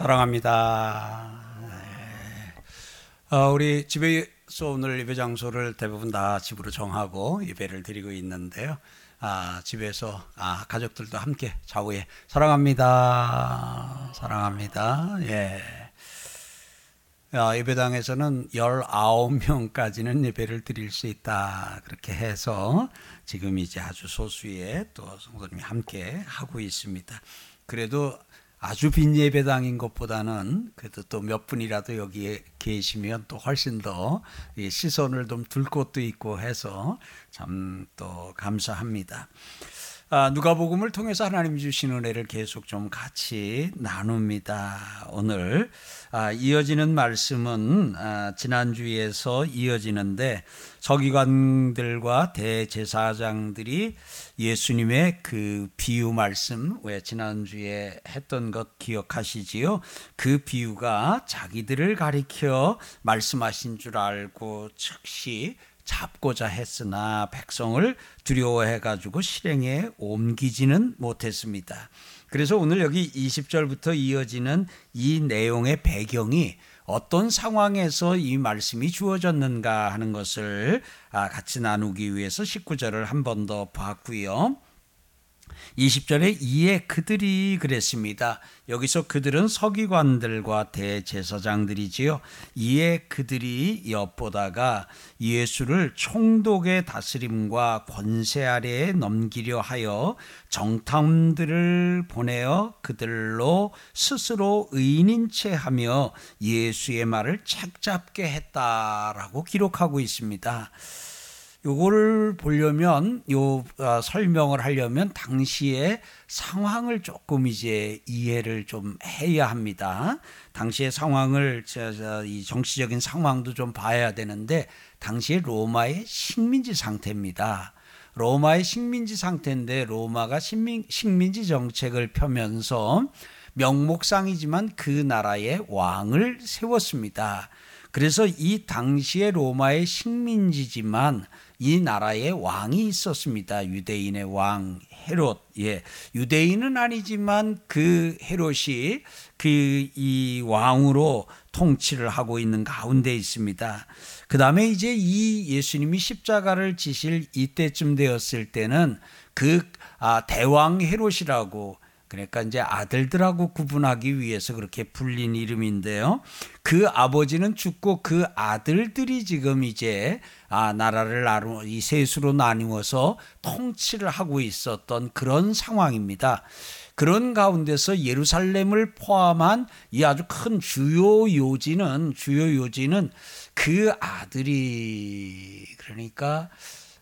사랑합니다. 우리 집에서 오늘 예배 장소를 대부분 다 집으로 정하고 예배를 드리고 있는데요. 집에서 가족들도 함께 좌우에 사랑합니다. 사랑합니다. 예. 예배당에서는 19명까지는 예배를 드릴 수 있다. 그렇게 해서 지금 이제 아주 소수의 또 성도님이 함께 하고 있습니다. 그래도 아주 빈 예배당인 것보다는 그래도 또 몇 분이라도 여기에 계시면 또 훨씬 더 시선을 좀 둘 곳도 있고 해서 참 또 감사합니다. 누가복음을 통해서 하나님이 주신 은혜를 계속 좀 같이 나눕니다. 오늘 이어지는 말씀은 지난주에서 이어지는데, 서기관들과 대제사장들이 예수님의 그 비유 말씀, 왜 지난주에 했던 것 기억하시지요? 그 비유가 자기들을 가리켜 말씀하신 줄 알고 즉시 잡고자 했으나 백성을 두려워해가지고 실행에 옮기지는 못했습니다. 그래서 오늘 여기 20절부터 이어지는 이 내용의 배경이 어떤 상황에서 이 말씀이 주어졌는가 하는 것을 같이 나누기 위해서 19절을 한 번 더 봤고요. 20절에 이에 그들이 그랬습니다. 여기서 그들은 서기관들과 대제사장들이지요. 이에 그들이 엿보다가 예수를 총독의 다스림과 권세 아래에 넘기려 하여 정탐들을 보내어 그들로 스스로 의인인 체하며 예수의 말을 책잡게 했다라고 기록하고 있습니다. 요거를 보려면, 설명을 하려면 당시의 상황을 조금 이제 이해를 좀 해야 합니다. 당시의 상황을, 이 정치적인 상황도 좀 봐야 되는데, 당시에 로마의 식민지 상태입니다. 로마의 식민지 상태인데, 로마가 식민지 정책을 펴면서 명목상이지만 그 나라의 왕을 세웠습니다. 그래서 이 당시의 로마의 식민지지만 이 나라의 왕이 있었습니다. 유대인의 왕 헤롯. 예. 유대인은 아니지만 그 헤롯이 이 왕으로 통치를 하고 있는 가운데 있습니다. 그 다음에 이제 이 예수님이 십자가를 지실 이때쯤 되었을 때는 그 대왕 헤롯이라고, 그러니까 이제 아들들하고 구분하기 위해서 그렇게 불린 이름인데요. 그 아버지는 죽고 그 아들들이 지금 이제 나라를 이 셋으로 나누어서 통치를 하고 있었던 그런 상황입니다. 그런 가운데서 예루살렘을 포함한 이 아주 큰 주요 요지는 그 아들이, 그러니까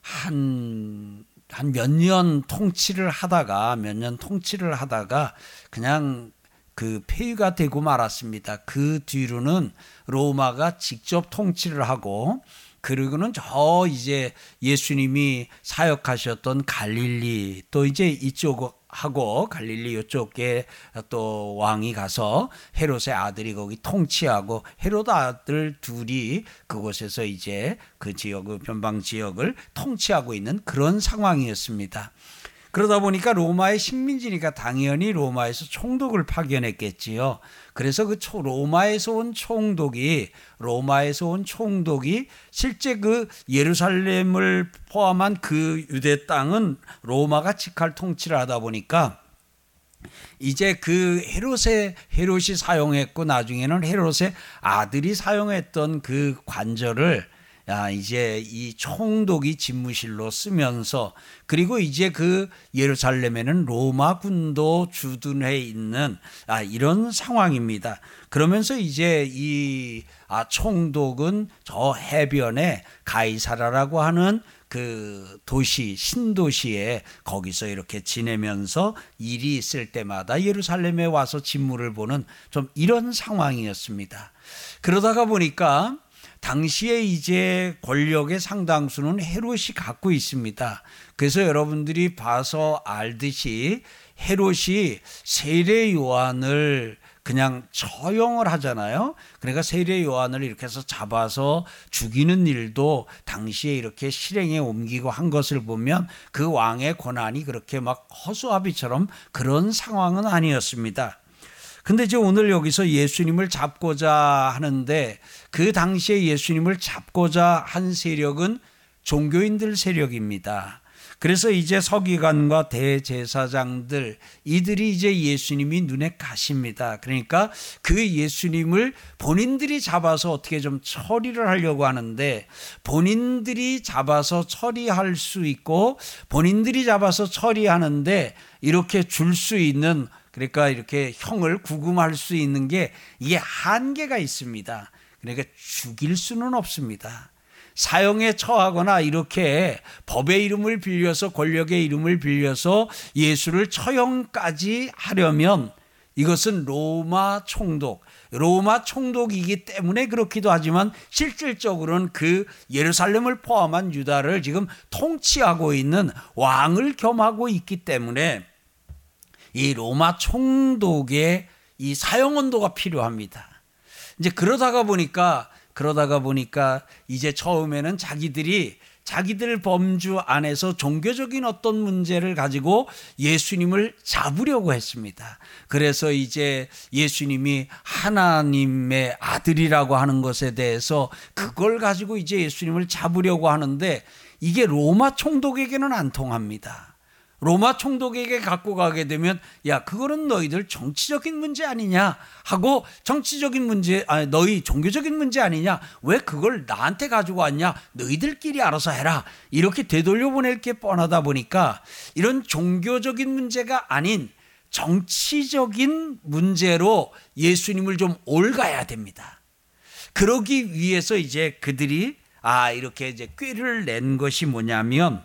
한 몇 년 통치를 하다가 그냥 그 폐위가 되고 말았습니다. 그 뒤로는 로마가 직접 통치를 하고, 그리고는 이제 예수님이 사역하셨던 갈릴리, 또 이제 이쪽하고 갈릴리 이쪽에 또 왕이 가서 헤롯의 아들이 거기 통치하고, 헤롯 아들 둘이 그곳에서 이제 그 지역을, 변방 지역을 통치하고 있는 그런 상황이었습니다. 그러다 보니까 로마의 식민지니까 당연히 로마에서 총독을 파견했겠지요. 그래서 로마에서 온 총독이 실제 그 예루살렘을 포함한 그 유대 땅은 로마가 직할 통치를 하다 보니까 이제 그 헤롯이 사용했고, 나중에는 헤롯의 아들이 사용했던 그 관절을 이제 이 총독이 집무실로 쓰면서, 그리고 이제 그 예루살렘에는 로마군도 주둔해 있는 이런 상황입니다. 그러면서 이제 이 총독은 저 해변에 가이사라라고 하는 그 도시, 신도시에 거기서 이렇게 지내면서 일이 있을 때마다 예루살렘에 와서 집무를 보는 좀 이런 상황이었습니다. 그러다가 보니까 당시에 이제 권력의 상당수는 헤롯이 갖고 있습니다. 그래서 여러분들이 봐서 알듯이 헤롯이 세례 요한을 그냥 처형을 하잖아요. 그러니까 세례 요한을 이렇게 해서 잡아서 죽이는 일도 당시에 이렇게 실행에 옮기고 한 것을 보면 그 왕의 권한이 그렇게 막 허수아비처럼 그런 상황은 아니었습니다. 근데 이제 오늘 여기서 예수님을 잡고자 하는데 그 당시에 예수님을 잡고자 한 세력은 종교인들 세력입니다. 그래서 이제 서기관과 대제사장들 이들이 이제 예수님이 눈에 가십니다. 그러니까 그 예수님을 본인들이 잡아서 어떻게 좀 처리를 하려고 하는데 본인들이 잡아서 처리할 수 있고 본인들이 잡아서 처리하는데 이렇게 줄 수 있는 그러니까 이렇게 형을 구금할 수 있는 게 이게 한계가 있습니다. 그러니까 죽일 수는 없습니다. 사형에 처하거나 이렇게 법의 이름을 빌려서 권력의 이름을 빌려서 예수를 처형까지 하려면 이것은 로마 총독이기 때문에 그렇기도 하지만 실질적으로는 그 예루살렘을 포함한 유다를 지금 통치하고 있는 왕을 겸하고 있기 때문에 이 로마 총독의 이 사형 언도가 필요합니다. 이제 그러다가 보니까 이제 처음에는 자기들 범주 안에서 종교적인 어떤 문제를 가지고 예수님을 잡으려고 했습니다. 그래서 이제 예수님이 하나님의 아들이라고 하는 것에 대해서 그걸 가지고 이제 예수님을 잡으려고 하는데 이게 로마 총독에게는 안 통합니다. 로마 총독에게 갖고 가게 되면 야 그거는 너희들 정치적인 문제 아니냐 하고 정치적인 문제 아니 너희 종교적인 문제 아니냐 왜 그걸 나한테 가지고 왔냐 너희들끼리 알아서 해라 이렇게 되돌려보낼 게 뻔하다 보니까 이런 종교적인 문제가 아닌 정치적인 문제로 예수님을 좀 올가야 됩니다. 그러기 위해서 이제 그들이 이렇게 이제 꾀를 낸 것이 뭐냐면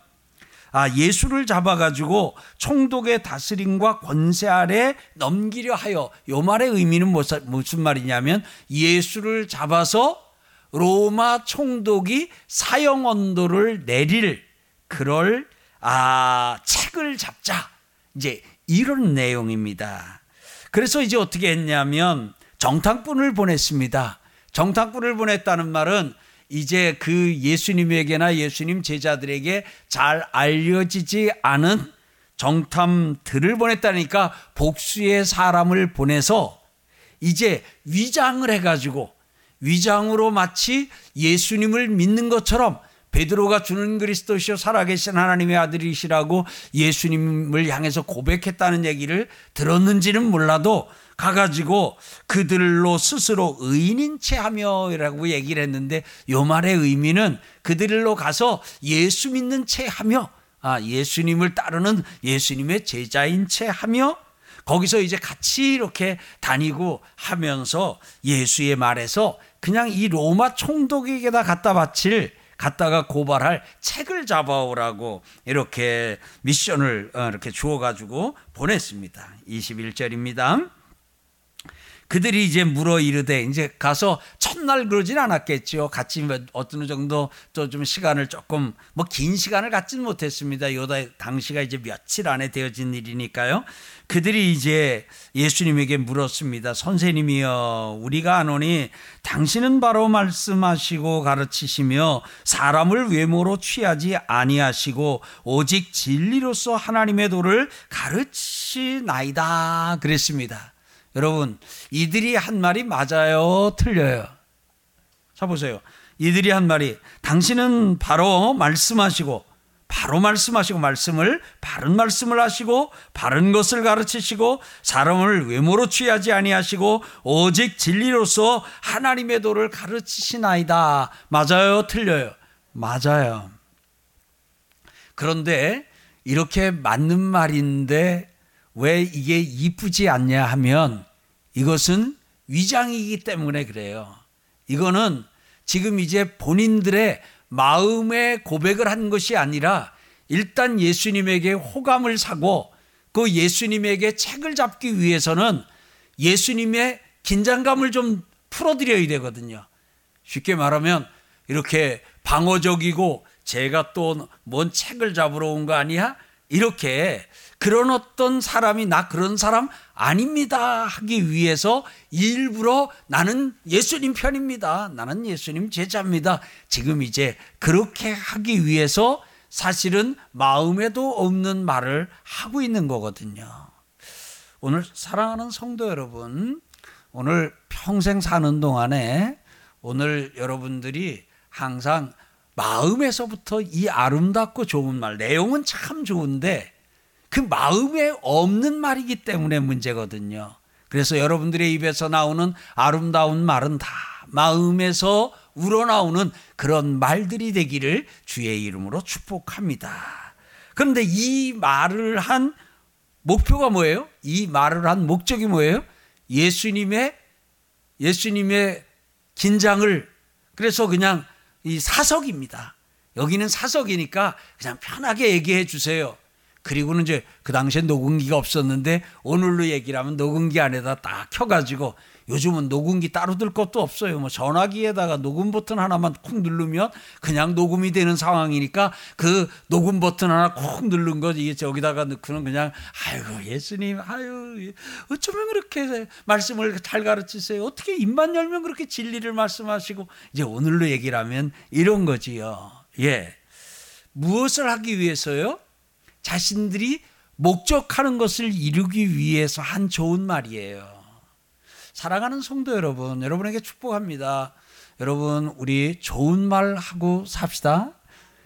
예수를 잡아가지고 총독의 다스림과 권세 아래 넘기려 하여 이 말의 의미는 무슨 말이냐면 예수를 잡아서 로마 총독이 사형 언도를 내릴 그럴 책을 잡자 이제 이런 내용입니다. 그래서 이제 어떻게 했냐면 정탐꾼을 보냈습니다. 정탐꾼을 보냈다는 말은 이제 그 예수님에게나 예수님 제자들에게 잘 알려지지 않은 정탐들을 보냈다니까 복수의 사람을 보내서 이제 위장을 해가지고 위장으로 마치 예수님을 믿는 것처럼 베드로가 주는 그리스도시요 살아계신 하나님의 아들이시라고 예수님을 향해서 고백했다는 얘기를 들었는지는 몰라도 가가지고 그들로 스스로 의인인 체 하며라고 얘기를 했는데 요 말의 의미는 그들로 가서 예수 믿는 체 하며 예수님을 따르는 예수님의 제자인 체 하며 거기서 이제 같이 이렇게 다니고 하면서 예수의 말에서 그냥 이 로마 총독에게다 갖다가 고발할 책을 잡아오라고 이렇게 미션을 이렇게 주어가지고 보냈습니다. 21절입니다. 그들이 이제 물어 이르되 이제 가서 첫날 그러진 않았겠지요. 같이 어느 정도 또 좀 시간을 조금 긴 시간을 갖진 못했습니다. 요다 당시가 이제 며칠 안에 되어진 일이니까요. 그들이 이제 예수님에게 물었습니다. 선생님이여 우리가 아노니 당신은 바로 말씀하시고 가르치시며 사람을 외모로 취하지 아니하시고 오직 진리로서 하나님의 도를 가르치나이다 그랬습니다. 여러분 이들이 한 말이 맞아요 틀려요? 자 보세요. 이들이 한 말이 당신은 바로 말씀하시고 바른 말씀을 하시고 바른 것을 가르치시고 사람을 외모로 취하지 아니하시고 오직 진리로서 하나님의 도를 가르치시나이다. 맞아요 틀려요? 맞아요. 그런데 이렇게 맞는 말인데 왜 이게 이쁘지 않냐 하면 이것은 위장이기 때문에 그래요. 이거는 지금 이제 본인들의 마음의 고백을 한 것이 아니라 일단 예수님에게 호감을 사고 그 예수님에게 책을 잡기 위해서는 예수님의 긴장감을 좀 풀어드려야 되거든요. 쉽게 말하면 이렇게 방어적이고 제가 또 뭔 책을 잡으러 온 거 아니야? 이렇게 그런 어떤 사람이 나 그런 사람 아닙니다 하기 위해서 일부러 나는 예수님 편입니다. 나는 예수님 제자입니다. 지금 이제 그렇게 하기 위해서 사실은 마음에도 없는 말을 하고 있는 거거든요. 오늘 사랑하는 성도 여러분, 오늘 평생 사는 동안에 오늘 여러분들이 항상 마음에서부터 이 아름답고 좋은 말, 내용은 참 좋은데 그 마음에 없는 말이기 때문에 문제거든요. 그래서 여러분들의 입에서 나오는 아름다운 말은 다 마음에서 우러나오는 그런 말들이 되기를 주의 이름으로 축복합니다. 그런데 이 말을 한 목표가 뭐예요? 이 말을 한 목적이 뭐예요? 예수님의 긴장을, 그래서 그냥 이 사석입니다. 여기는 사석이니까 그냥 편하게 얘기해 주세요. 그리고는 이제 그 당시에 녹음기가 없었는데 오늘로 얘기를 하면 녹음기 안에다 딱 켜가지고, 요즘은 녹음기 따로 들 것도 없어요. 뭐 전화기에다가 녹음 버튼 하나만 콕 누르면 그냥 녹음이 되는 상황이니까 그 녹음 버튼 하나 콕 누른 거 이게 저기다가 넣고는 그냥 아이고 예수님, 아유 어쩌면 그렇게 말씀을 잘 가르치세요. 어떻게 입만 열면 그렇게 진리를 말씀하시고, 이제 오늘로 얘기를 하면 이런 거지요. 예, 무엇을 하기 위해서요? 자신들이 목적하는 것을 이루기 위해서 한 좋은 말이에요. 사랑하는 성도 여러분, 여러분에게 축복합니다. 여러분, 우리 좋은 말 하고 삽시다.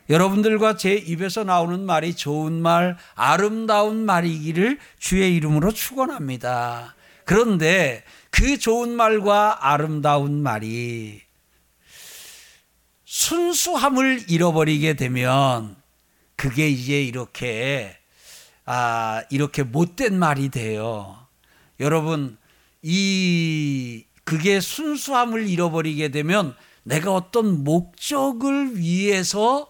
여러분들과 제 입에서 나오는 말이 좋은 말, 아름다운 말이기를 주의 이름으로 축원합니다. 그런데 그 좋은 말과 아름다운 말이 순수함을 잃어버리게 되면 그게 이제 이렇게 이렇게 못된 말이 돼요. 여러분, 그게 순수함을 잃어버리게 되면 내가 어떤 목적을 위해서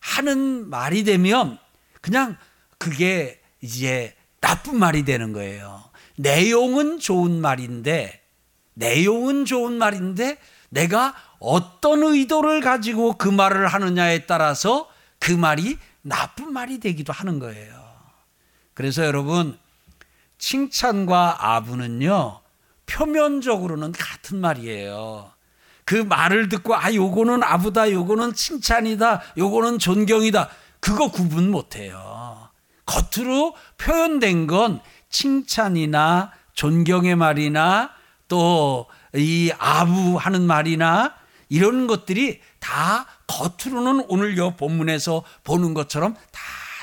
하는 말이 되면 그냥 그게 이제 나쁜 말이 되는 거예요. 내용은 좋은 말인데 내가 어떤 의도를 가지고 그 말을 하느냐에 따라서 그 말이 나쁜 말이 되기도 하는 거예요. 그래서 여러분, 칭찬과 아부는요, 표면적으로는 같은 말이에요. 그 말을 듣고 요거는 아부다, 요거는 칭찬이다, 요거는 존경이다, 그거 구분 못해요. 겉으로 표현된 건 칭찬이나 존경의 말이나 또 이 아부하는 말이나 이런 것들이 다 겉으로는 오늘 이 본문에서 보는 것처럼 다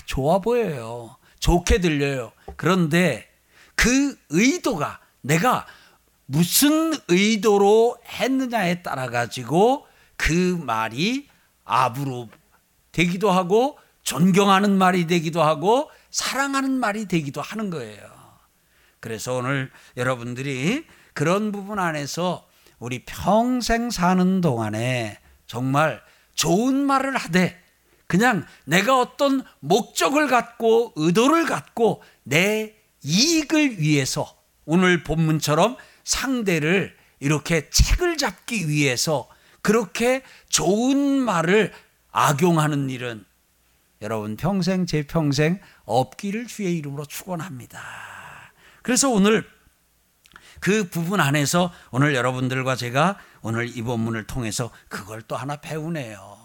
좋아 보여요. 좋게 들려요. 그런데 그 의도가 내가 무슨 의도로 했느냐에 따라 가지고 그 말이 아부로 되기도 하고 존경하는 말이 되기도 하고 사랑하는 말이 되기도 하는 거예요. 그래서 오늘 여러분들이 그런 부분 안에서 우리 평생 사는 동안에 정말 좋은 말을 하되 그냥 내가 어떤 목적을 갖고 의도를 갖고 내 이익을 위해서, 오늘 본문처럼 상대를 이렇게 책을 잡기 위해서 그렇게 좋은 말을 악용하는 일은 여러분 평생, 제 평생 없기를 주의 이름으로 축원합니다. 그래서 오늘 그 부분 안에서 오늘 여러분들과 제가 오늘 이 본문을 통해서 그걸 또 하나 배우네요.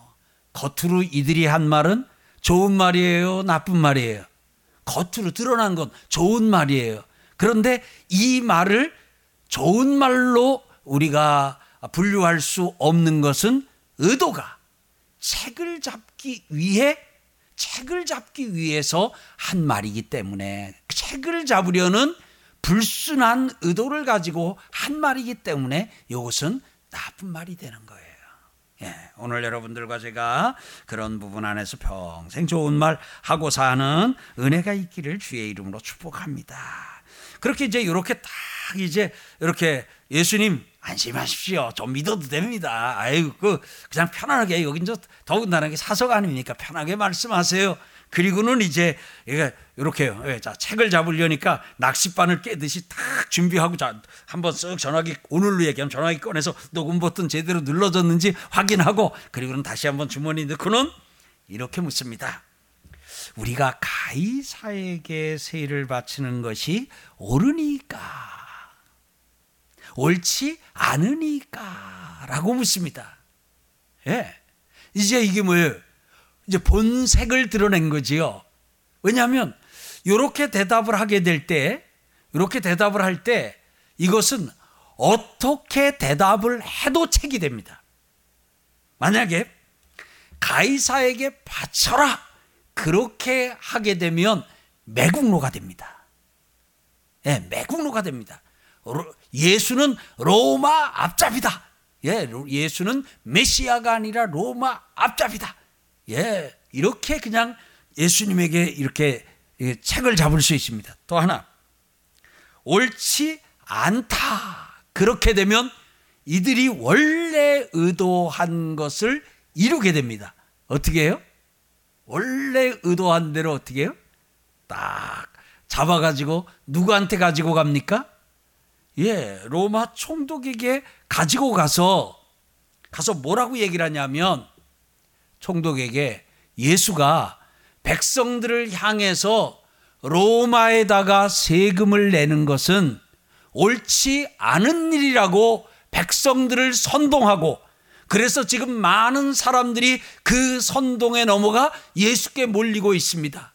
겉으로 이들이 한 말은 좋은 말이에요, 나쁜 말이에요? 겉으로 드러난 건 좋은 말이에요. 그런데 이 말을 좋은 말로 우리가 분류할 수 없는 것은 의도가 책을 잡기 위해서 한 말이기 때문에, 책을 잡으려는 불순한 의도를 가지고 한 말이기 때문에 이것은 나쁜 말이 되는 거예요. 예, 오늘 여러분들과 제가 그런 부분 안에서 평생 좋은 말 하고 사는 은혜가 있기를 주의 이름으로 축복합니다. 그렇게 이제 이렇게 딱 이제 이렇게 예수님 안심하십시오. 좀 믿어도 됩니다. 아이고 그냥 편안하게, 여긴 저 더군다나 사석 아닙니까? 편하게 말씀하세요. 그리고는 이제 이렇게 자, 책을 잡으려니까 낚싯바늘 깨듯이 딱 준비하고, 자, 한번 쓱 전화기, 오늘로 얘기하면 전화기 꺼내서 녹음 버튼 제대로 눌러졌는지 확인하고, 그리고는 다시 한번 주머니 넣고는 이렇게 묻습니다. 우리가 가이사에게 세를 바치는 것이 옳으니까, 옳지 않으니까 라고 묻습니다. 예, 이제 이게 뭐예요? 이제 본색을 드러낸 거지요. 왜냐하면 이렇게 대답을 하게 될 때 이렇게 대답을 할 때 이것은 어떻게 대답을 해도 책이 됩니다. 만약에 가이사에게 바쳐라 그렇게 하게 되면 매국노가 됩니다. 예, 매국노가 됩니다. 예수는 로마 앞잡이다. 예, 예수는 메시아가 아니라 로마 앞잡이다. 예, 이렇게 그냥 예수님에게 이렇게 책을 잡을 수 있습니다. 또 하나, 옳지 않다. 그렇게 되면 이들이 원래 의도한 것을 이루게 됩니다. 어떻게 해요? 원래 의도한 대로 어떻게 해요? 딱 잡아가지고 누구한테 가지고 갑니까? 예, 로마 총독에게 가지고 가서 뭐라고 얘기를 하냐면, 총독에게 예수가 백성들을 향해서 로마에다가 세금을 내는 것은 옳지 않은 일이라고 백성들을 선동하고, 그래서 지금 많은 사람들이 그 선동에 넘어가 예수께 몰리고 있습니다.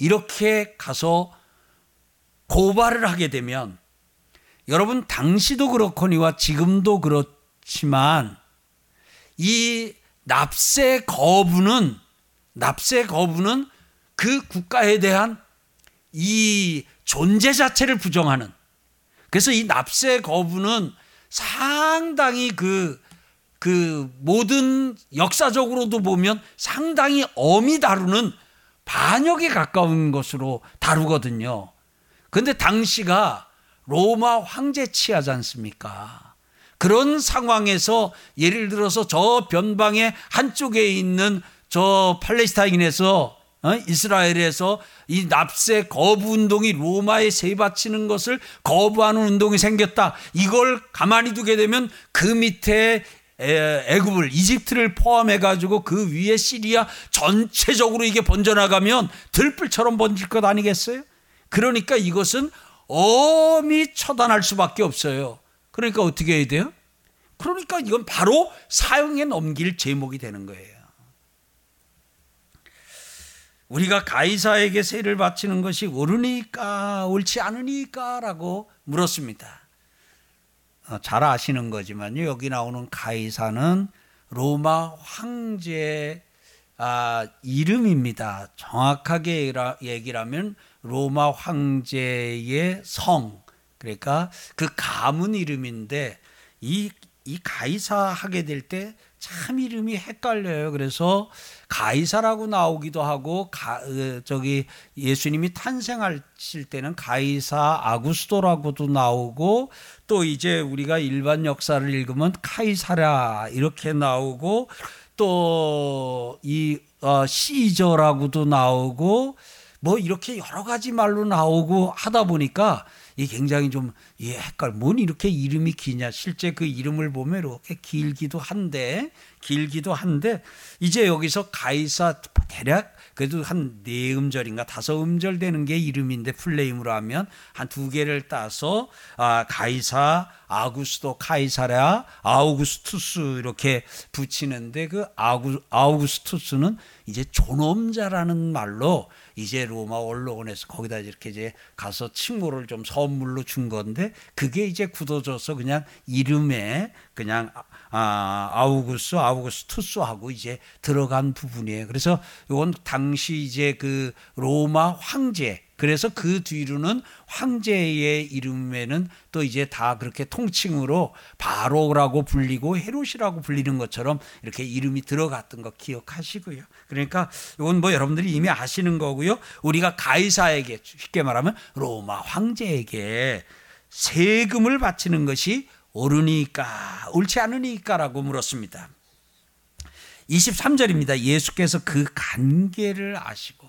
이렇게 가서 고발을 하게 되면, 여러분 당시도 그렇거니와 지금도 그렇지만 이 납세 거부는 그 국가에 대한 이 존재 자체를 부정하는, 그래서 이 납세 거부는 상당히 그 모든 역사적으로도 보면 상당히 엄히 다루는 반역에 가까운 것으로 다루거든요. 그런데 당시가 로마 황제 치하지 않습니까? 그런 상황에서 예를 들어서 저 변방의 한쪽에 있는 저 팔레스타인에서 이스라엘에서 이 납세 거부 운동이 로마에 세바치는 것을 거부하는 운동이 생겼다. 이걸 가만히 두게 되면 그 밑에 애굽을, 이집트를 포함해가지고 그 위에 시리아 전체적으로 이게 번져나가면 들불처럼 번질 것 아니겠어요? 그러니까 이것은 엄히 처단할 수밖에 없어요. 그러니까 어떻게 해야 돼요? 그러니까 이건 바로 사형에 넘길 제목이 되는 거예요. 우리가 가이사에게 세를 바치는 것이 옳으니까 옳지 않으니까 라고 물었습니다. 잘 아시는 거지만요, 여기 나오는 가이사는 로마 황제의 이름입니다. 정확하게 얘기를 하면 로마 황제의 성, 그러니까 그 가문 이름인데 이 가이사 하게 될 때 참 이름이 헷갈려요. 그래서 가이사라고 나오기도 하고, 예수님이 탄생하실 때는 가이사 아구스토라고도 나오고, 또 이제 우리가 일반 역사를 읽으면 카이사라 이렇게 나오고, 또 이 시저라고도 나오고, 뭐 이렇게 여러 가지 말로 나오고 하다 보니까 이 굉장히 좀 헷갈려. 뭔 이렇게 이름이 기냐. 실제 그 이름을 보면 이렇게 길기도 한데 이제 여기서 가이사 대략 그래도 한 4음절인가 5음절 되는 게 이름인데, 풀네임으로 하면 한 2개를 따서 가이사, 아구스토, 카이사랴, 아우구스투스 이렇게 붙이는데, 그 아우구스투스는 이제 존엄자라는 말로 이제 로마 언론에서 거기다 이렇게 이제 가서 칭호를 좀 선물로 준 건데, 그게 이제 굳어져서 그냥 이름에 그냥 아우구스투스하고 이제 들어간 부분이에요. 그래서 이건 당시 이제 그 로마 황제, 그래서 그 뒤로는 황제의 이름에는 또 이제 다 그렇게 통칭으로 바로라고 불리고 헤롯이라고 불리는 것처럼 이렇게 이름이 들어갔던 거 기억하시고요. 그러니까 이건 뭐 여러분들이 이미 아시는 거고요. 우리가 가이사에게, 쉽게 말하면 로마 황제에게 세금을 바치는 것이 옳으니까 옳지 않으니까 라고 물었습니다. 23절입니다. 예수께서 그 관계를 아시고,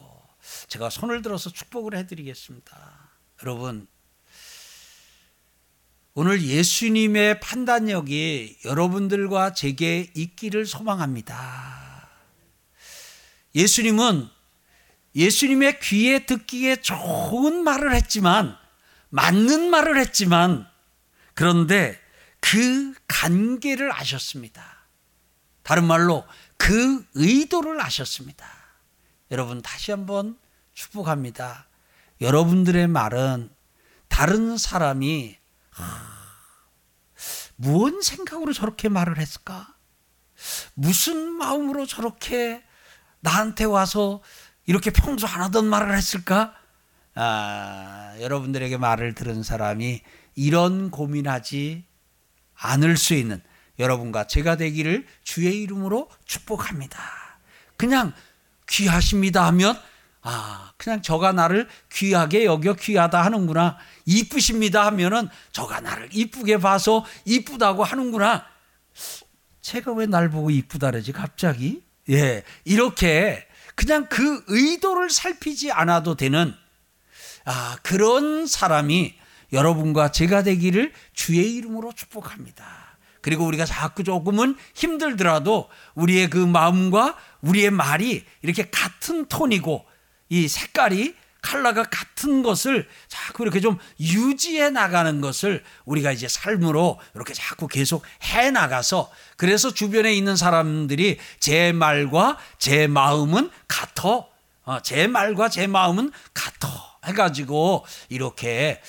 제가 손을 들어서 축복을 해드리겠습니다. 여러분, 오늘 예수님의 판단력이 여러분들과 제게 있기를 소망합니다. 예수님은 예수님의 귀에 듣기에 좋은 말을 했지만, 맞는 말을 했지만, 그런데 그 관계를 아셨습니다. 다른 말로 그 의도를 아셨습니다. 여러분 다시 한번 축복합니다. 여러분들의 말은 다른 사람이 무슨 생각으로 저렇게 말을 했을까? 무슨 마음으로 저렇게 나한테 와서 이렇게 평소 안 하던 말을 했을까? 여러분들에게 말을 들은 사람이 이런 고민하지 않을 수 있는 여러분과 제가 되기를 주의 이름으로 축복합니다. 그냥 귀하십니다 하면 그냥 저가 나를 귀하게 여겨 귀하다 하는구나. 이쁘십니다 하면은 저가 나를 이쁘게 봐서 이쁘다고 하는구나. 제가 왜 날 보고 이쁘다 그러지 갑자기? 예, 이렇게 그냥 그 의도를 살피지 않아도 되는 그런 사람이 여러분과 제가 되기를 주의 이름으로 축복합니다. 그리고 우리가 자꾸 조금은 힘들더라도 우리의 그 마음과 우리의 말이 이렇게 같은 톤이고 이 색깔이 컬러가 같은 것을 자꾸 이렇게 좀 유지해 나가는 것을 우리가 이제 삶으로 이렇게 자꾸 계속 해 나가서 그래서 주변에 있는 사람들이 제 말과 제 마음은 같아. 제 말과 제 마음은 같아. 해가지고 이렇게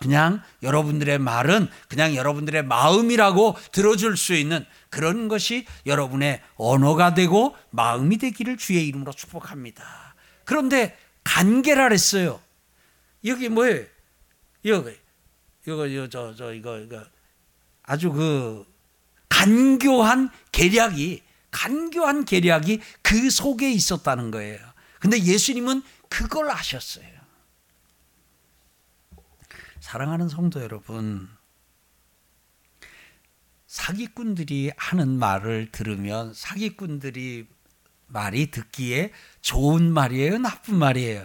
그냥 여러분들의 말은 그냥 여러분들의 마음이라고 들어줄 수 있는 그런 것이 여러분의 언어가 되고 마음이 되기를 주의 이름으로 축복합니다. 그런데 관계라 그랬어요. 여기 뭐예요? 이거 아주 그 간교한 계략이 그 속에 있었다는 거예요. 근데 예수님은 그걸 아셨어요. 사랑하는 성도 여러분, 사기꾼들이 하는 말을 들으면 사기꾼들이 말이 듣기에 좋은 말이에요, 나쁜 말이에요?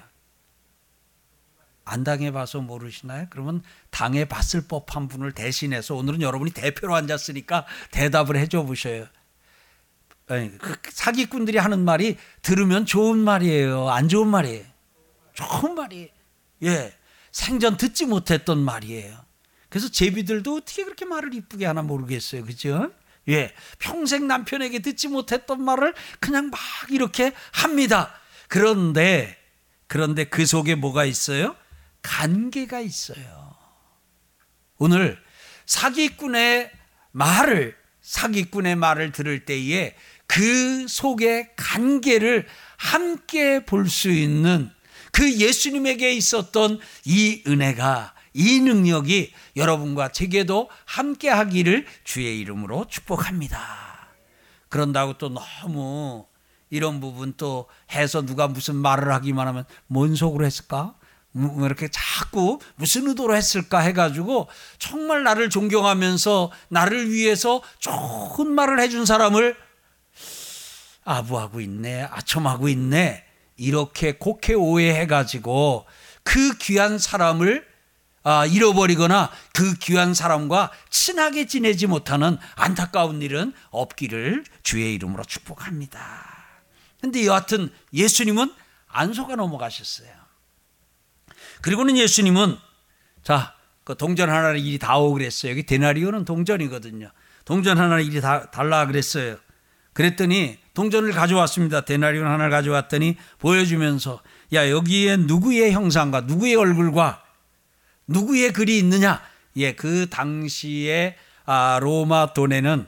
안 당해봐서 모르시나요? 그러면 당해봤을 법한 분을 대신해서 오늘은 여러분이 대표로 앉았으니까 대답을 해줘 보셔요. 사기꾼들이 하는 말이 들으면 좋은 말이에요, 안 좋은 말이에요? 좋은 말이에요. 예. 생전 듣지 못했던 말이에요. 그래서 제비들도 어떻게 그렇게 말을 이쁘게 하나 모르겠어요. 그죠? 예. 평생 남편에게 듣지 못했던 말을 그냥 막 이렇게 합니다. 그런데 그 속에 뭐가 있어요? 관계가 있어요. 오늘 사기꾼의 말을 들을 때에 그 속에 관계를 함께 볼 수 있는 그 예수님에게 있었던 이 은혜가, 이 능력이 여러분과 제게도 함께 하기를 주의 이름으로 축복합니다. 그런다고 또 너무 이런 부분 또 해서 누가 무슨 말을 하기만 하면 뭔 속으로 했을까? 이렇게 자꾸 무슨 의도로 했을까 해가지고 정말 나를 존경하면서 나를 위해서 좋은 말을 해준 사람을 아부하고 있네, 아첨하고 있네. 이렇게 곡해 오해해가지고 그 귀한 사람을 잃어버리거나 그 귀한 사람과 친하게 지내지 못하는 안타까운 일은 없기를 주의 이름으로 축복합니다. 그런데 여하튼 예수님은 안 속아 넘어가셨어요. 그리고는 예수님은 그 동전 하나를 이리 다오 그랬어요. 여기 데나리온은 동전이거든요. 동전 하나를 이리 달라 그랬어요. 그랬더니 동전을 가져왔습니다. 데나리온 하나를 가져왔더니 보여주면서 여기에 누구의 형상과 누구의 얼굴과 누구의 글이 있느냐? 예, 그 당시에 로마 도내는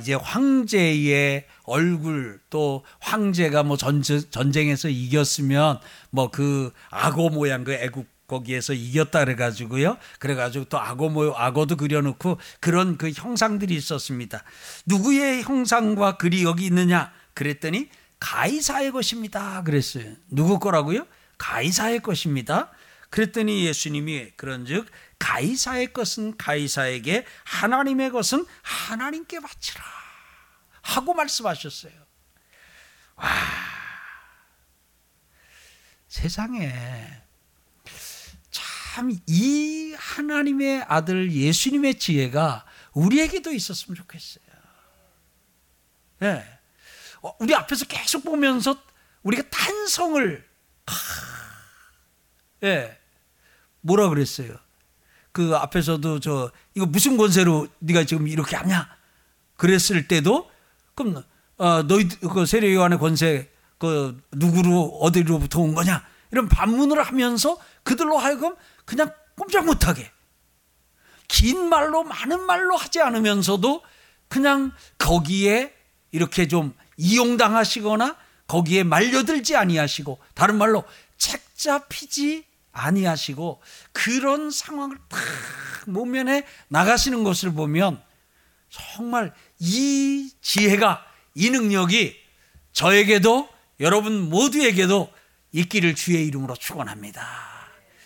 이제 황제의 얼굴 또 황제가 뭐 전쟁에서 이겼으면 뭐 그 악어 모양 그 애국 거기에서 이겼다 그래가지고요. 그래가지고 또 악어도 그려놓고 그런 그 형상들이 있었습니다. 누구의 형상과 글이 여기 있느냐? 그랬더니 가이사의 것입니다. 그랬어요. 누구 거라고요? 가이사의 것입니다. 그랬더니 예수님이 그런즉 가이사의 것은 가이사에게 하나님의 것은 하나님께 바치라 하고 말씀하셨어요. 세상에 참 이 하나님의 아들 예수님의 지혜가 우리에게도 있었으면 좋겠어요. 예, 우리 앞에서 계속 보면서 우리가 탄성을 뭐라 그랬어요? 그 앞에서도 이거 무슨 권세로 네가 지금 이렇게 하냐? 그랬을 때도 그럼 너희 그 세례 요한의 권세 그 누구로 어디로부터 온 거냐? 이런 반문을 하면서 그들로 하여금 그냥 꼼짝 못하게 긴 말로 많은 말로 하지 않으면서도 그냥 거기에 이렇게 좀 이용당하시거나 거기에 말려들지 아니하시고, 다른 말로 책잡히지 아니하시고 그런 상황을 딱 모면에 나가시는 것을 보면 정말 이 지혜가, 이 능력이 저에게도 여러분 모두에게도 있기를 주의 이름으로 축원합니다.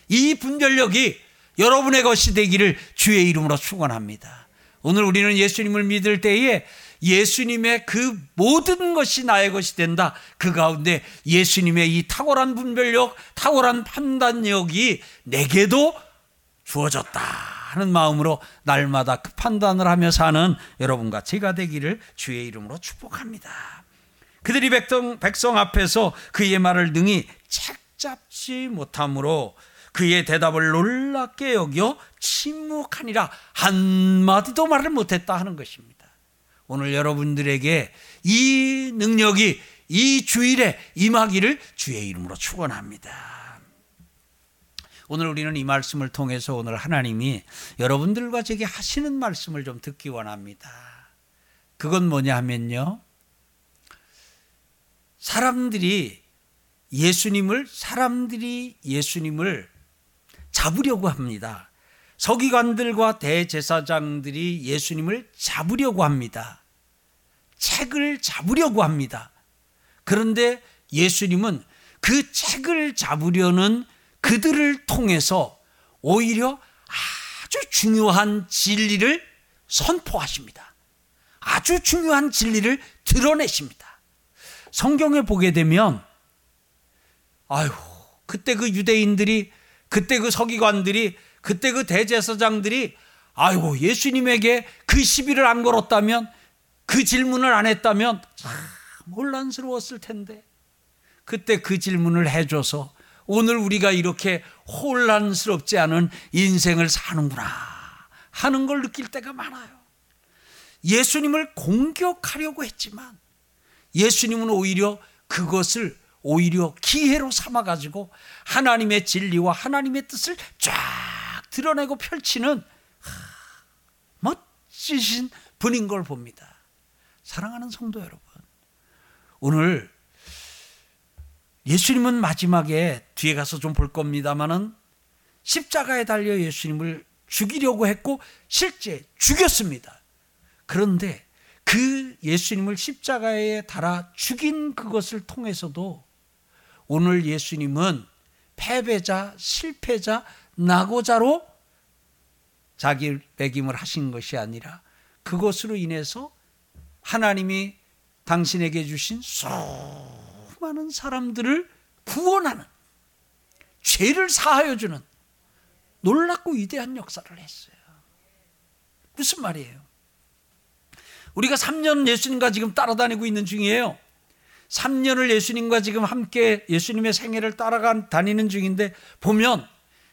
이 분별력이 여러분의 것이 되기를 주의 이름으로 축원합니다. 오늘 우리는 예수님을 믿을 때에 예수님의 그 모든 것이 나의 것이 된다. 그 가운데 예수님의 이 탁월한 분별력, 탁월한 판단력이 내게도 주어졌다 하는 마음으로 날마다 그 판단을 하며 사는 여러분과 제가 되기를 주의 이름으로 축복합니다. 그들이 백성 앞에서 그의 말을 능히 책잡지 못함으로 그의 대답을 놀랍게 여겨 침묵하니라. 한마디도 말을 못했다 하는 것입니다. 오늘 여러분들에게 이 능력이 이 주일에 임하기를 주의 이름으로 축원합니다. 오늘 우리는 이 말씀을 통해서 오늘 하나님이 여러분들과 제게 하시는 말씀을 좀 듣기 원합니다. 그건 뭐냐 하면요, 사람들이 예수님을 잡으려고 합니다. 서기관들과 대제사장들이 예수님을 잡으려고 합니다. 책을 잡으려고 합니다. 그런데 예수님은 그 책을 잡으려는 그들을 통해서 오히려 아주 중요한 진리를 선포하십니다. 아주 중요한 진리를 드러내십니다. 성경에 보게 되면 그때 그 유대인들이, 그때 그 서기관들이, 그때 그 대제사장들이 예수님에게 그 시비를 안 걸었다면, 그 질문을 안 했다면 참 혼란스러웠을 텐데, 그때 그 질문을 해줘서 오늘 우리가 이렇게 혼란스럽지 않은 인생을 사는구나 하는 걸 느낄 때가 많아요. 예수님을 공격하려고 했지만 예수님은 오히려 그것을 기회로 삼아가지고 하나님의 진리와 하나님의 뜻을 쫙 드러내고 펼치는 멋지신 분인 걸 봅니다. 사랑하는 성도 여러분, 오늘 예수님은 마지막에 뒤에 가서 좀 볼 겁니다만은 십자가에 달려 예수님을 죽이려고 했고 실제 죽였습니다. 그런데 그 예수님을 십자가에 달아 죽인 그것을 통해서도 오늘 예수님은 패배자, 실패자, 낙오자로 자기 매김을 하신 것이 아니라 그것으로 인해서 하나님이 당신에게 주신 수많은 사람들을 구원하는, 죄를 사하여 주는 놀랍고 위대한 역사를 했어요. 무슨 말이에요? 우리가 3년 예수님과 지금 따라다니고 있는 중이에요. 3년을 예수님과 지금 함께 예수님의 생애를 따라다니는 중인데 보면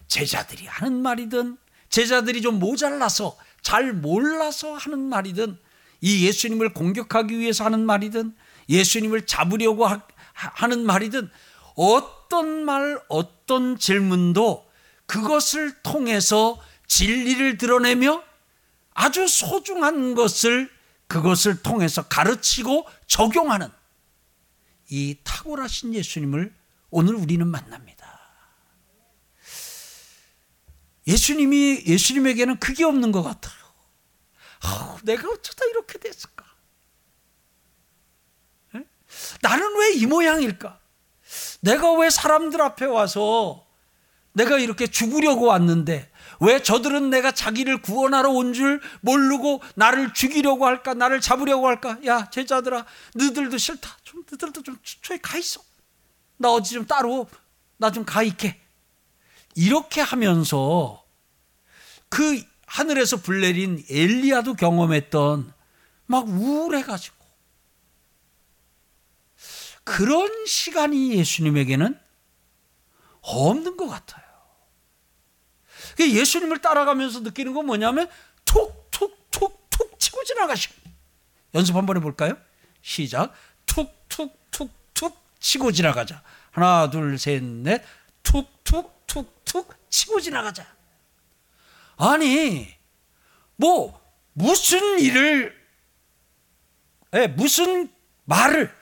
제자들이 하는 말이든, 제자들이 좀 모자라서 잘 몰라서 하는 말이든, 이 예수님을 공격하기 위해서 하는 말이든, 예수님을 잡으려고 하는 말이든, 어떤 말 어떤 질문도 그것을 통해서 진리를 드러내며 아주 소중한 것을 그것을 통해서 가르치고 적용하는 이 탁월하신 예수님을 오늘 우리는 만납니다. 예수님에게는 그게 없는 것 같아요. 내가 어쩌다 이렇게 됐을까? 나는 왜 이 모양일까? 내가 왜 사람들 앞에 와서 내가 이렇게 죽으려고 왔는데 왜 저들은 내가 자기를 구원하러 온 줄 모르고 나를 죽이려고 할까? 나를 잡으려고 할까? 야, 제자들아, 너희들도 싫다. 너희들도 좀 저기 가 있어. 나 어디 좀 따로 나 좀 가 있게. 이렇게 하면서 그 하늘에서 불 내린 엘리야도 경험했던 막 우울해가지고 그런 시간이 예수님에게는 없는 것 같아요. 예수님을 따라가면서 느끼는 건 뭐냐면 툭툭툭툭 치고 지나가시고, 연습 한번 해볼까요? 시작. 툭툭툭툭 치고 지나가자. 하나, 둘, 셋, 넷. 툭툭툭툭 치고 지나가자. 아니 뭐 무슨 일을 무슨 말을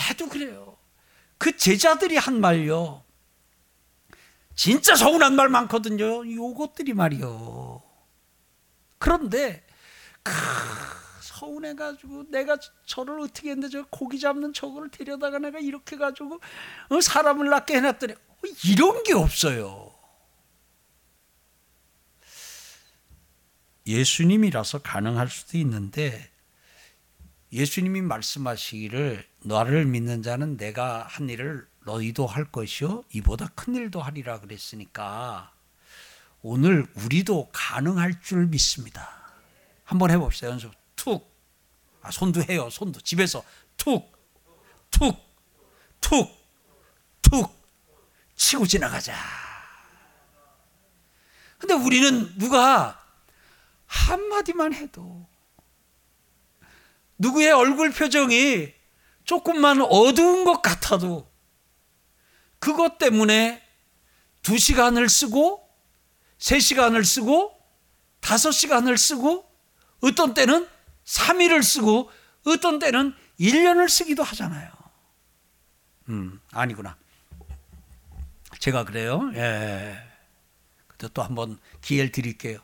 해도 그래요. 그 제자들이 한 말요, 진짜 서운한 말 많거든요, 요것들이 말이요. 그런데 서운해가지고 내가 저를 어떻게 했는데 저 고기 잡는 저거를 데려다가 내가 이렇게 가지고 사람을 낫게 해놨더니, 이런 게 없어요. 예수님이라서 가능할 수도 있는데, 예수님이 말씀하시기를 나를 믿는 자는 내가 한 일을 너희도 할 것이요 이보다 큰 일도 하리라 그랬으니까 오늘 우리도 가능할 줄 믿습니다. 한번 해봅시다. 연습. 툭. 손도 해요. 손도. 집에서 툭, 툭, 툭, 툭 치고 지나가자. 근데 우리는 누가 한마디만 해도, 누구의 얼굴 표정이 조금만 어두운 것 같아도 그것 때문에 2시간을 쓰고 3시간을 쓰고 5시간을 쓰고 어떤 때는 3일을 쓰고 어떤 때는 1년을 쓰기도 하잖아요. 아니구나. 제가 그래요. 예. 그때 또 한번 기회를 드릴게요.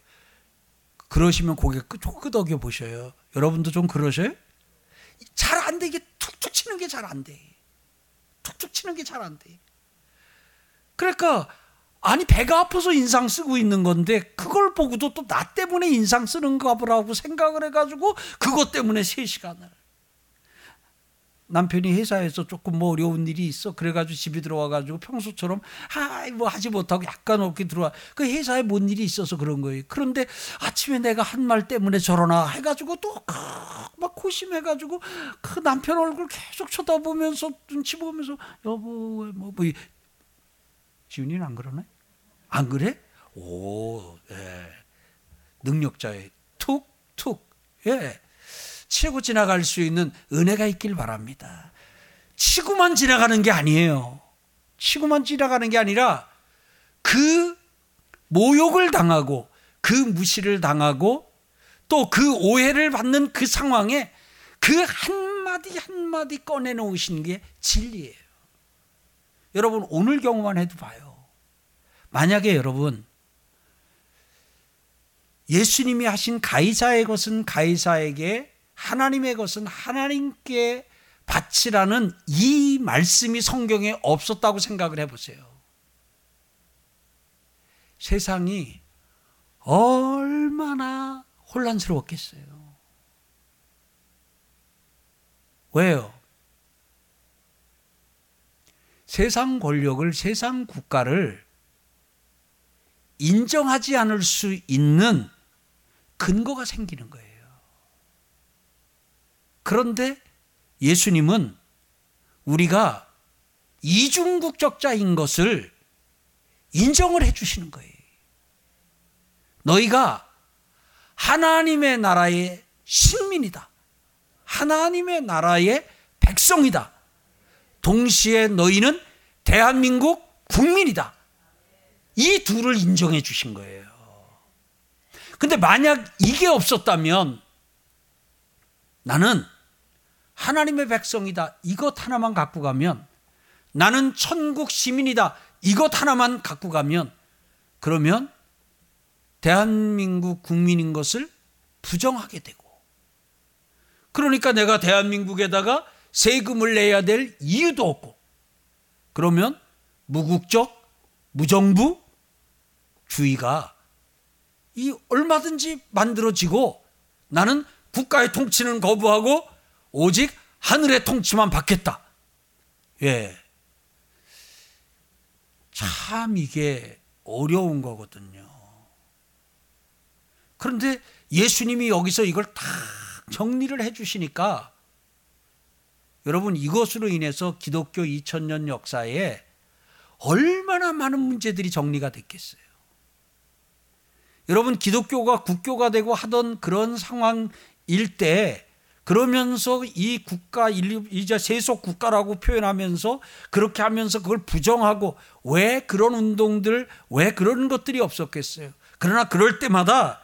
그러시면 고개 끄덕여 보셔요. 여러분도 좀 그러셔요? 잘 안 돼. 이게 툭툭 치는 게 잘 안 돼. 툭툭 치는 게 잘 안 돼. 그러니까 아니 배가 아파서 인상 쓰고 있는 건데 그걸 보고도 또 나 때문에 인상 쓰는가 보라고 생각을 해가지고 그것 때문에 3시간을. 남편이 회사에서 조금 뭐 어려운 일이 있어 그래가지고 집에 들어와가지고 평소처럼 뭐 하지 못하고 약간 없게 들어와. 그 회사에 뭔 일이 있어서 그런 거예요. 그런데 아침에 내가 한 말 때문에 저러나 해가지고 또 막 고심해가지고 그 남편 얼굴 계속 쳐다보면서 눈치 보면서, 여보 뭐 지훈이는 안 그러네? 안 그래? 오, 예. 능력자의 툭툭, 예, 치고 지나갈 수 있는 은혜가 있길 바랍니다. 치고만 지나가는 게 아니에요. 치고만 지나가는 게 아니라 그 모욕을 당하고 그 무시를 당하고 또 그 오해를 받는 그 상황에 그 한마디 한마디 꺼내놓으신 게 진리예요. 여러분 오늘 경우만 해도 봐요. 만약에 여러분 예수님이 하신 가이사의 것은 가이사에게, 하나님의 것은 하나님께 바치라는 이 말씀이 성경에 없었다고 생각을 해보세요. 세상이 얼마나 혼란스러웠겠어요. 왜요? 세상 권력을, 세상 국가를 인정하지 않을 수 있는 근거가 생기는 거예요. 그런데 예수님은 우리가 이중국적자인 것을 인정을 해 주시는 거예요. 너희가 하나님의 나라의 식민이다. 하나님의 나라의 백성이다. 동시에 너희는 대한민국 국민이다. 이 둘을 인정해 주신 거예요. 근데 만약 이게 없었다면 나는 하나님의 백성이다, 이것 하나만 갖고 가면, 나는 천국 시민이다, 이것 하나만 갖고 가면, 그러면 대한민국 국민인 것을 부정하게 되고, 그러니까 내가 대한민국에다가 세금을 내야 될 이유도 없고, 그러면 무국적, 무정부 주의가 이 얼마든지 만들어지고, 나는 국가의 통치는 거부하고 오직 하늘의 통치만 받겠다. 예. 참 이게 어려운 거거든요. 그런데 예수님이 여기서 이걸 다 정리를 해 주시니까, 여러분 이것으로 인해서 기독교 2000년 역사에 얼마나 많은 문제들이 정리가 됐겠어요. 여러분 기독교가 국교가 되고 하던 그런 상황 일 때 그러면서 이 국가 이제 세속 국가라고 표현하면서 그렇게 하면서 그걸 부정하고 왜 그런 운동들, 왜 그런 것들이 없었겠어요. 그러나 그럴 때마다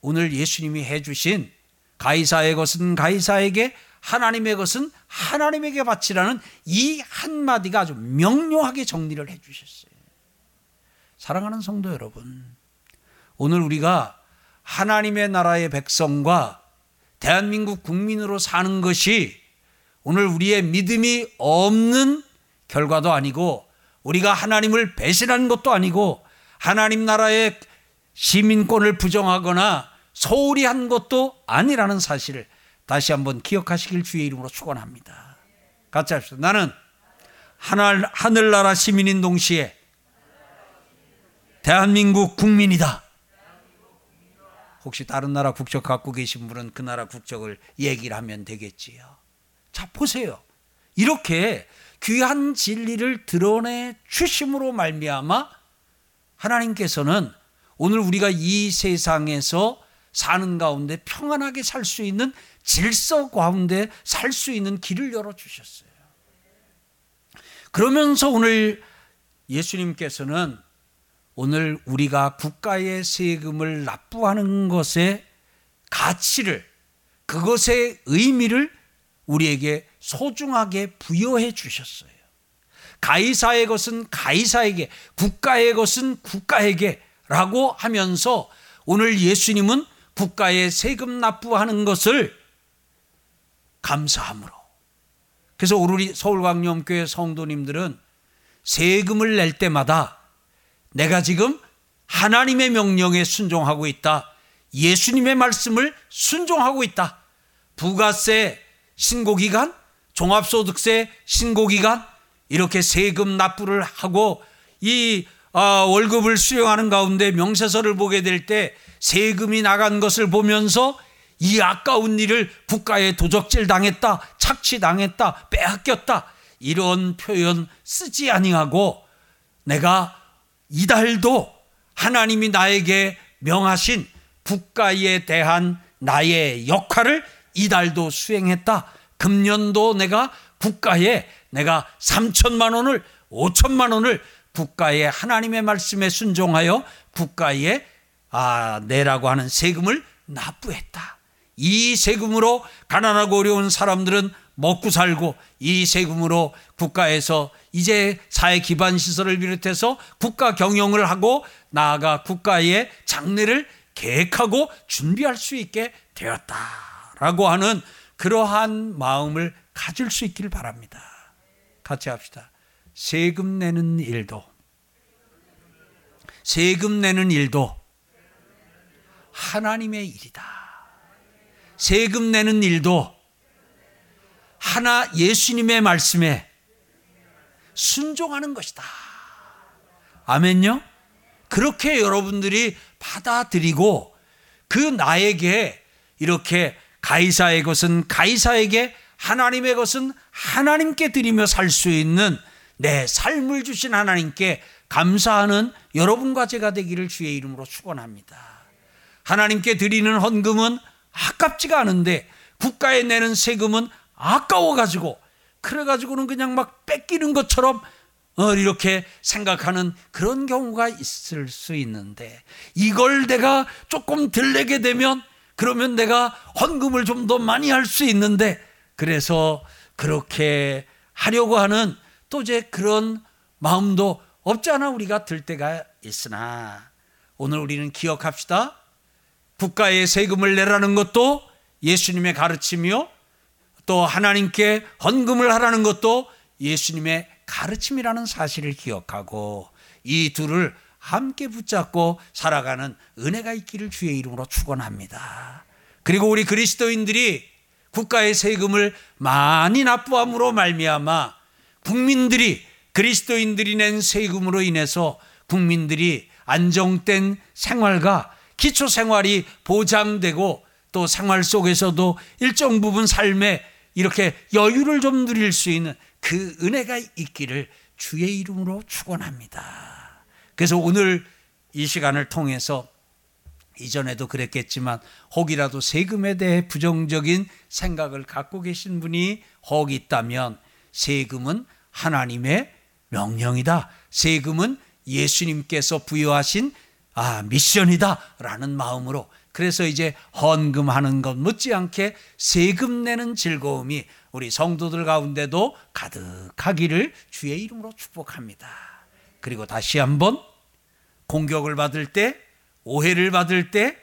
오늘 예수님이 해주신 가이사의 것은 가이사에게, 하나님의 것은 하나님에게 바치라는 이 한마디가 아주 명료하게 정리를 해주셨어요. 사랑하는 성도 여러분, 오늘 우리가 하나님의 나라의 백성과 대한민국 국민으로 사는 것이 오늘 우리의 믿음이 없는 결과도 아니고, 우리가 하나님을 배신한 것도 아니고, 하나님 나라의 시민권을 부정하거나 소홀히 한 것도 아니라는 사실을 다시 한번 기억하시길 주의 이름으로 축원합니다. 같이 합시다. 나는 하늘나라 시민인 동시에 대한민국 국민이다. 혹시 다른 나라 국적 갖고 계신 분은 그 나라 국적을 얘기를 하면 되겠지요. 자, 보세요. 이렇게 귀한 진리를 드러내 주심으로 말미암아 하나님께서는 오늘 우리가 이 세상에서 사는 가운데 평안하게 살 수 있는, 질서 가운데 살 수 있는 길을 열어주셨어요. 그러면서 오늘 예수님께서는 오늘 우리가 국가의 세금을 납부하는 것의 가치를, 그것의 의미를 우리에게 소중하게 부여해 주셨어요. 가이사의 것은 가이사에게, 국가의 것은 국가에게 라고 하면서 오늘 예수님은 국가의 세금 납부하는 것을 감사함으로, 그래서 우리 서울광염교회 성도님들은 세금을 낼 때마다 내가 지금 하나님의 명령에 순종하고 있다, 예수님의 말씀을 순종하고 있다, 부가세 신고기간, 종합소득세 신고기간, 이렇게 세금 납부를 하고 이 월급을 수령하는 가운데 명세서를 보게 될 때 세금이 나간 것을 보면서 이 아까운 일을 국가에 도적질 당했다, 착취당했다, 빼앗겼다, 이런 표현 쓰지 아니하고 내가 이달도 하나님이 나에게 명하신 국가에 대한 나의 역할을 이달도 수행했다, 금년도 내가 국가에 내가 3,000만 원을 5,000만 원을 국가에 하나님의 말씀에 순종하여 국가에 내라고 하는 세금을 납부했다, 이 세금으로 가난하고 어려운 사람들은 먹고 살고, 이 세금으로 국가에서 이제 사회기반시설을 비롯해서 국가 경영을 하고 나아가 국가의 장래를 계획하고 준비할 수 있게 되었다라고 하는 그러한 마음을 가질 수 있기를 바랍니다. 같이 합시다. 세금 내는 일도 하나님의 일이다. 세금 내는 일도 예수님의 말씀에 순종하는 것이다. 아멘요? 그렇게 여러분들이 받아들이고, 그 나에게 이렇게 가이사의 것은 가이사에게, 하나님의 것은 하나님께 드리며 살 수 있는 내 삶을 주신 하나님께 감사하는 여러분과 제가 되기를 주의 이름으로 축원합니다. 하나님께 드리는 헌금은 아깝지가 않은데 국가에 내는 세금은 아까워가지고, 그래가지고는 그냥 막 뺏기는 것처럼 이렇게 생각하는 그런 경우가 있을 수 있는데, 이걸 내가 조금 덜 내게 되면 그러면 내가 헌금을 좀 더 많이 할 수 있는데, 그래서 그렇게 하려고 하는 또 이제 그런 마음도 없지 않아 우리가 들 때가 있으나, 오늘 우리는 기억합시다. 국가에 세금을 내라는 것도 예수님의 가르침이요, 또 하나님께 헌금을 하라는 것도 예수님의 가르침이라는 사실을 기억하고 이 둘을 함께 붙잡고 살아가는 은혜가 있기를 주의 이름으로 축원합니다. 그리고 우리 그리스도인들이 국가의 세금을 많이 납부함으로 말미암아 국민들이, 그리스도인들이 낸 세금으로 인해서 국민들이 안정된 생활과 기초생활이 보장되고, 또 생활 속에서도 일정 부분 삶에 이렇게 여유를 좀 누릴 수 있는 그 은혜가 있기를 주의 이름으로 축원합니다. 그래서 오늘 이 시간을 통해서 이전에도 그랬겠지만 혹이라도 세금에 대해 부정적인 생각을 갖고 계신 분이 혹 있다면 세금은 하나님의 명령이다. 세금은 예수님께서 부여하신 미션이다 라는 마음으로, 그래서 이제 헌금하는 것 못지않게 세금 내는 즐거움이 우리 성도들 가운데도 가득하기를 주의 이름으로 축복합니다. 그리고 다시 한번, 공격을 받을 때, 오해를 받을 때,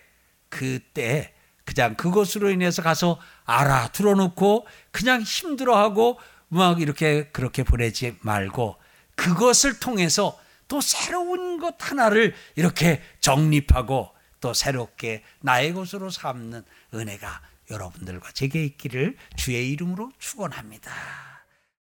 그때 그냥 그것으로 인해서 가서 알아들어 놓고 그냥 힘들어하고 막 이렇게 그렇게 보내지 말고, 그것을 통해서 또 새로운 것 하나를 이렇게 정립하고 또 새롭게 나의 것으로 삼는 은혜가 여러분들과 제게 있기를 주의 이름으로 축원합니다.